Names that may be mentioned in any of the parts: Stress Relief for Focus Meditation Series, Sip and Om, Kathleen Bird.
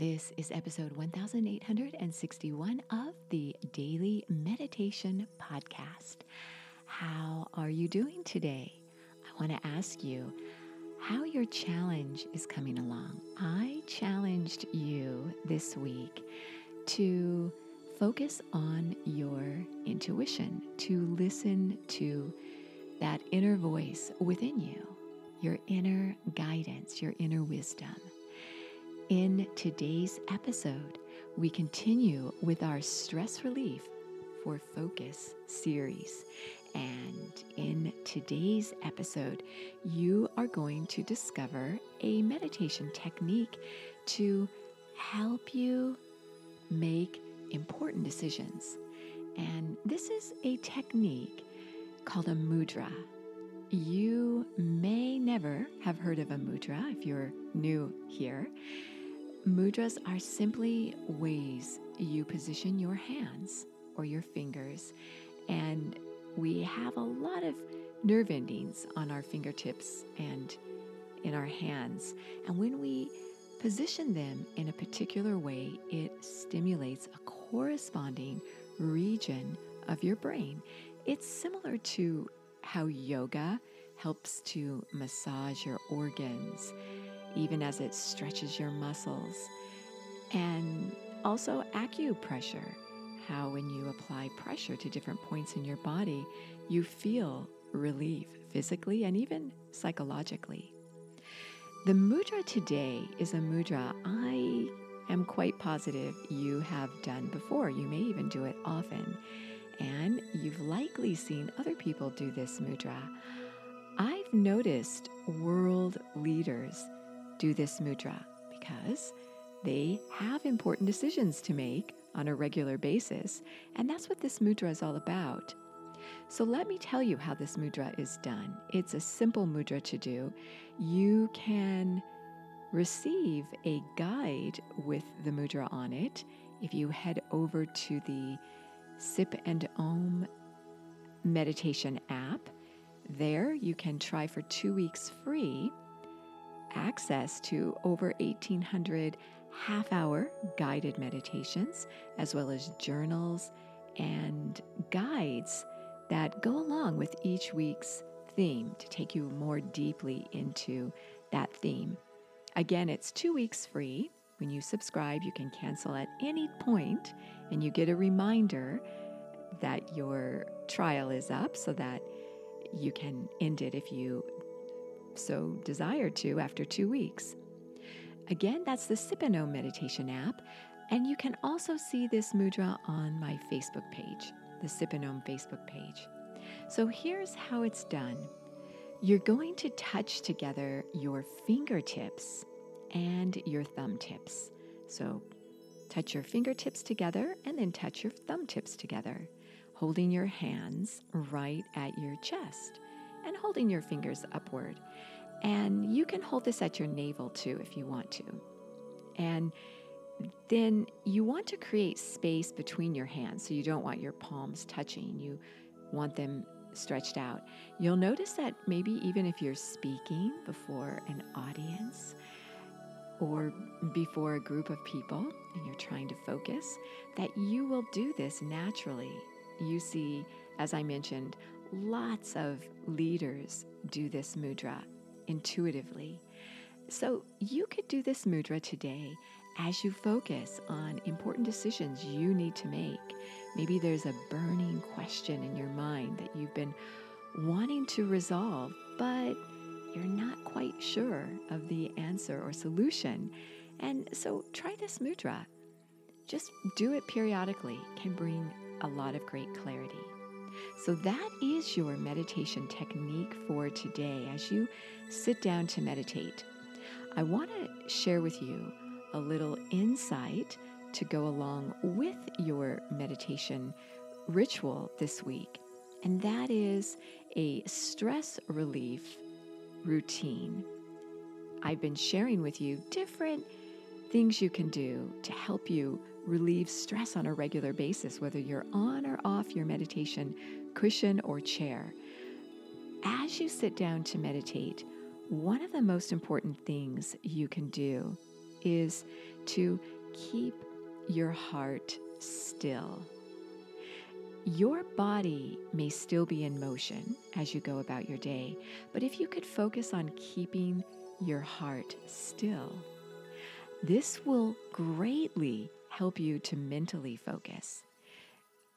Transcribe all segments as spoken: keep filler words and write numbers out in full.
This is episode one thousand eight hundred sixty-one of the Daily Meditation Podcast. How are you doing today? I want to ask you how your challenge is coming along. I challenged you this week to focus on your intuition, to listen to that inner voice within you, your inner guidance, your inner wisdom. In today's episode, we continue with our Stress Relief for Focus series. And in today's episode, you are going to discover a meditation technique to help you make important decisions. And this is a technique called a mudra. You may never have heard of a mudra if you're new here. Mudras are simply ways you position your hands or your fingers, and we have a lot of nerve endings on our fingertips and in our hands. And when we position them in a particular way, it stimulates a corresponding region of your brain. It's similar to how yoga helps to massage your organs, even as it stretches your muscles. And also acupressure, how when you apply pressure to different points in your body, you feel relief physically and even psychologically. The mudra today is a mudra I am quite positive you have done before. You may even do it often, and you've likely seen other people do this mudra. I've noticed world leaders do this mudra because they have important decisions to make on a regular basis, and that's what this mudra is all about. So let me tell you how this mudra is done. It's a simple mudra to do. You can receive a guide with the mudra on it if you head over to the Sip and Om meditation app. There you can try for two weeks free access to over eighteen hundred half-hour guided meditations, as well as journals and guides that go along with each week's theme to take you more deeply into that theme. Again, it's two weeks free. When you subscribe, you can cancel at any point, and you get a reminder that your trial is up so that you can end it if you so desire to after two weeks. Again, that's the Sip and Om meditation app, and you can also see this mudra on my Facebook page, the Sip and Om Facebook page. So here's how it's done. You're going to touch together your fingertips and your thumb tips. So touch your fingertips together and then touch your thumb tips together, holding your hands right at your chest and holding your fingers upward. And you can hold this at your navel too if you want to. And then you want to create space between your hands, so you don't want your palms touching. You want them stretched out. You'll notice that maybe even if you're speaking before an audience or before a group of people and you're trying to focus, that you will do this naturally. You see, as I mentioned, lots of leaders do this mudra intuitively. So you could do this mudra today as you focus on important decisions you need to make. Maybe there's a burning question in your mind that you've been wanting to resolve, but you're not quite sure of the answer or solution. And so try this mudra. Just do it periodically. It can bring a lot of great clarity. So that is your meditation technique for today as you sit down to meditate. I want to share with you a little insight to go along with your meditation ritual this week, and that is a stress relief routine. I've been sharing with you different things you can do to help you relieve stress on a regular basis, whether you're on or off your meditation cushion or chair. As you sit down to meditate, one of the most important things you can do is to keep your heart still. Your body may still be in motion as you go about your day, but if you could focus on keeping your heart still, this will greatly help you to mentally focus.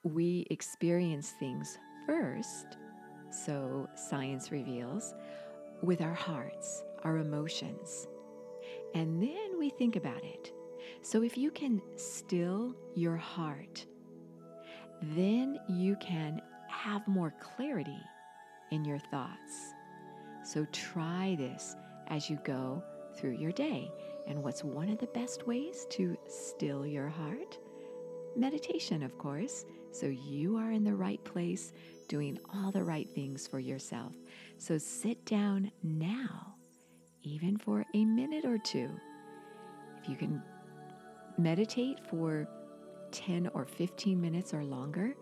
We experience things first, so science reveals, with our hearts, our emotions, and then we think about it. So if you can still your heart, then you can have more clarity in your thoughts. So try this as you go through your day. And what's one of the best ways to still your heart? Meditation, of course. So you are in the right place, doing all the right things for yourself. So sit down now, even for a minute or two. If you can meditate for ten or fifteen minutes or longer,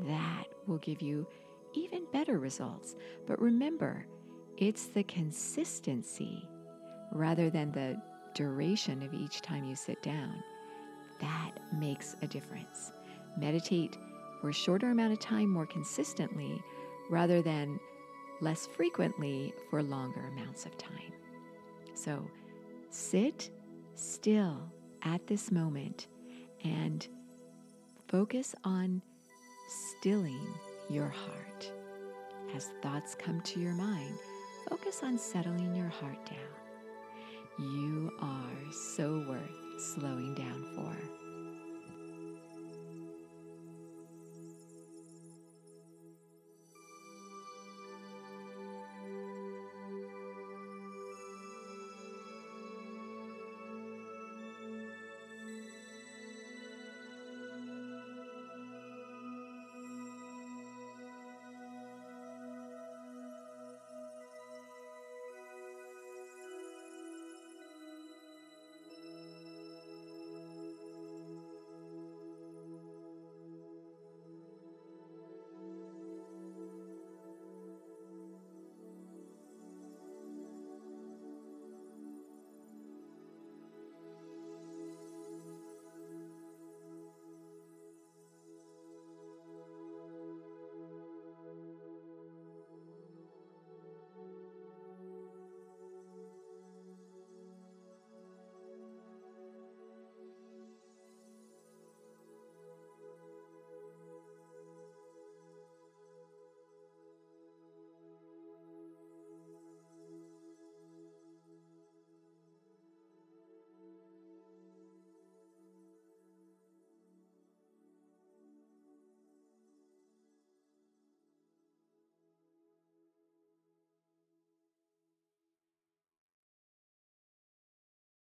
that will give you even better results. But remember, it's the consistency rather than the duration of each time you sit down that makes a difference. Meditate for a shorter amount of time more consistently rather than less frequently for longer amounts of time. So sit still at this moment and focus on stilling your heart. As thoughts come to your mind, focus on settling your heart down. You are so worth slowing down for.